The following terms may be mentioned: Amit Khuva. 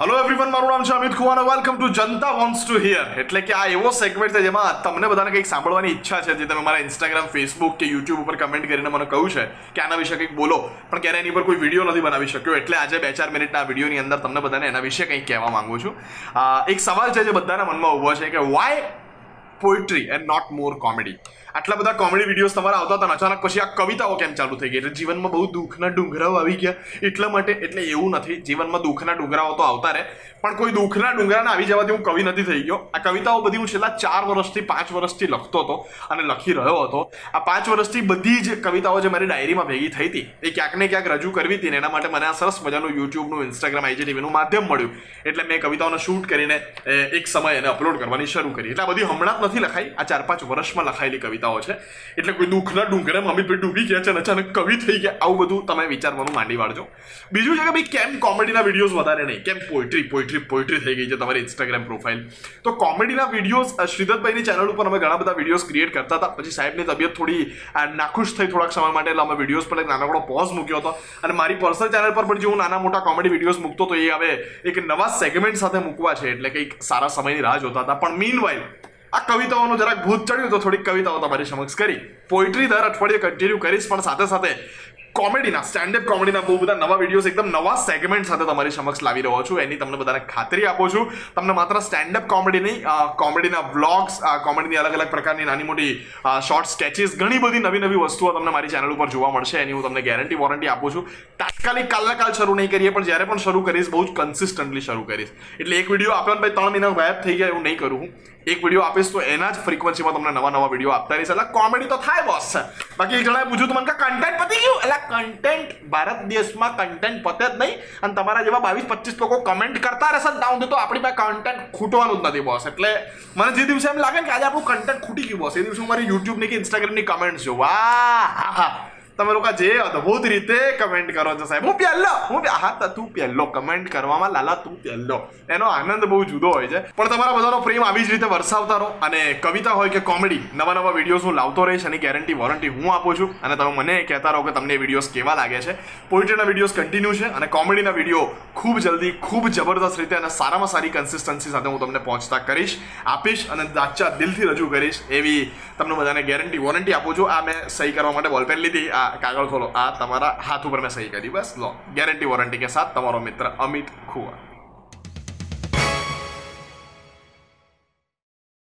Hello everyone, મારું નામ છે Amit Khuva. Welcome to Janta wants to hear. એટલે કે આ એવો સેગમેન્ટ છે જેમાં તમને બધાને કંઈક સાંભળવાની ઈચ્છા છે, જે તમે મારા ઇન્સ્ટાગ્રામ, ફેસબુક કે યુટ્યુબ ઉપર કમેન્ટ કરીને મને કહ્યું છે કે આના વિશે કંઈક બોલો, પણ ક્યારેય એની પર કોઈ વિડીયો નથી બનાવી શક્યો. એટલે આજે 2-4 મિનિટના વિડીયોની અંદર તમને બધાને એના વિશે કંઈક કહેવા માંગુ છું. એક સવાલ છે જે બધાના મનમાં ઊભો છે કે why poetry and not more comedy? આટલા બધા કોમેડી વિડીયોઝ તમારા આવતા હતા, અચાનક પછી આ કવિતાઓ કેમ ચાલુ થઈ ગઈ? એટલે જીવનમાં બહુ દુઃખના ડુંગરાઓ આવી ગયા એટલા માટે. એટલે એવું નથી, જીવનમાં દુઃખના ડુંગરાઓ તો આવતા રહે, પણ કોઈ દુઃખના ડુંગરાને આવી જવાથી હું કવિ નથી થઈ ગયો. આ કવિતાઓ બધી હું છેલ્લા 4-5 વર્ષથી લખતો હતો અને લખી રહ્યો હતો. આ 5 વર્ષથી બધી જ કવિતાઓ જે મારી ડાયરીમાં ભેગી થઈ હતી એ ક્યાંક ને ક્યાંક રજૂ કરવી હતી, ને એના માટે મને આ સરસ મજાનું યુટ્યુબનું, ઇન્સ્ટાગ્રામ, IGTVનું માધ્યમ મળ્યું. એટલે મેં કવિતાઓને શૂટ કરીને એક સમય એને અપલોડ કરવાની શરૂ કરી. એટલે આ બધી હમણાં નથી લખાઈ, આ 4-5 વર્ષમાં લખાયેલી કવિતા છે. એટલે કોઈ દુઃખના ડુંગરામાં અમે ડૂબી ગયા છે, અચાનક કવિ થઈ ગયા, આવું બધું તમે વિચારવાનું માંડી વાળજો. બીજું છે કે ભાઈ કેમ કોમેડીના વિડીયોઝ વધારે નહીં, કેમ પોએટ્રી થઈ ગઈ છે તમારી ઇન્સ્ટાગ્રામ પ્રોફાઇલ? તો કોમેડીના વિડીયોઝ શ્રીધરભાઈની ચેનલ ઉપર અમે ઘણા બધા વિડીયોઝ ક્રિએટ કરતા હતા. પછી સાહેબની તબિયત થોડી નાખુશ થઈ થોડાક સમય માટે, એટલે અમે વિડીયોઝ પર એક નાનકડો પોઝ મૂક્યો હતો. અને મારી પર્સનલ ચેનલ પર પણ જે હું નાના મોટા કોમેડી વિડીયોઝ મૂકતો હતો, એ હવે એક નવા સેગમેન્ટ સાથે મૂકવા છે. એટલે કંઈક સારા સમયની રાહ જોતા હતા. પણ મીનવાઇલ આ કવિતાઓનું જરાક ભૂત ચડ્યું તો થોડીક કવિતાઓ તમારી સમક્ષ કરી. પોએટ્રી દર અઠવાડિયે કન્ટિન્યુ કરીશ, પણ સાથે સાથે કોમેડીના, સ્ટેન્ડઅપ કોમેડીના બહુ બધા નવા વિડીયોઝ, એકદમ નવા સેગમેન્ટ સાથે તમારી સમક્ષ લાવી રહ્યો છું. એની તમને બધાને ખાતરી આપું છું. તમને માત્ર સ્ટેન્ડઅપ કોમેડી નહીં, કોમેડીના બ્લોગ્સ, કોમેડીની અલગ અલગ પ્રકારની નાની મોટી શોર્ટ સ્કેચિસ, ઘણી બધી નવી નવી વસ્તુઓ તમને મારી ચેનલ ઉપર જોવા મળશે. એની હું તમને ગેરંટી વોરંટી આપું છું. તાત્કાલિક કાલના કાલ શરૂ નહીં કરીએ, પણ જ્યારે પણ શરૂ કરીશ બહુ જ કન્સિસ્ટન્ટલી શરૂ કરીશ. એટલે એક વિડીયો આપ્યો ભાઈ 3 મહિના ગાયબ થઈ ગયા એવું નહીં કરું હું. એક વિડીયો આપીશ તો એના જ ફ્રિકવન્સીમાં તમને નવા વિડીયો આપતા રહીશ. એટલે કોમેડી તો થાય બોસ. બાકી એક જણાએ પૂછ્યું તો મને કન્ટેન્ટ પતી ગયું. એટલે કન્ટેન્ટ ભારત દેશમાં કન્ટેન્ટ પતે જ નહીં, અને તમારા જેવા 22-25 લોકો કમેન્ટ કરતા રહેશે ડાઉન તો આપણી પાસે કન્ટેન્ટ ખૂટવાનું જ નથી બોસ. એટલે મને જે દિવસે એમ લાગે ને કે આજે આપણું કન્ટેન્ટ ખૂટી ગયું બોસ, એ દિવસે હું મારી યુટ્યુબની કે ઇન્સ્ટાગ્રામની કમેન્ટ જોઉં. હા, તમે લોકો જે અદભુત રીતે કમેન્ટ કરો છો સાહેબ, હું પહેલો કમેન્ટ કરવામાં લાલા, તું પહેલો, એનો આનંદ બહુ જુદો હોય છે. પણ તમારા બધાનો પ્રેમ આવી જ રીતે વરસાવતા રહો, અને કવિતા હોય કે કોમેડી, નવા વિડીયોઝ હું લાવતો રહીશ. એની ગેરંટી વોરંટી હું આપું છું. અને તમે મને કહેતા રહો કે તમને એ વિડીયોઝ કેવા લાગે છે. પોએટ્રીના વિડીયોઝ કન્ટિન્યુ છે, અને કોમેડીના વિડીયો ખૂબ જલ્દી, ખૂબ જબરદસ્ત રીતે અને સારામાં સારી કન્સિસ્ટન્સી સાથે હું તમને પહોંચતા કરીશ, આપીશ અને સાચા દિલથી રજૂ કરીશ, એવી તમને બધાને ગેરંટી વોરંટી આપું છું. આ મેં સહી કરવા માટે બોલપેન લીધી, કાગળ ખોલો, આ તમારા હાથ ઉપર મેં સહી કરી, બસ લો, ગેરંટી વોરંટી કે સાથ, તમારો મિત્ર અમિત ખુવા.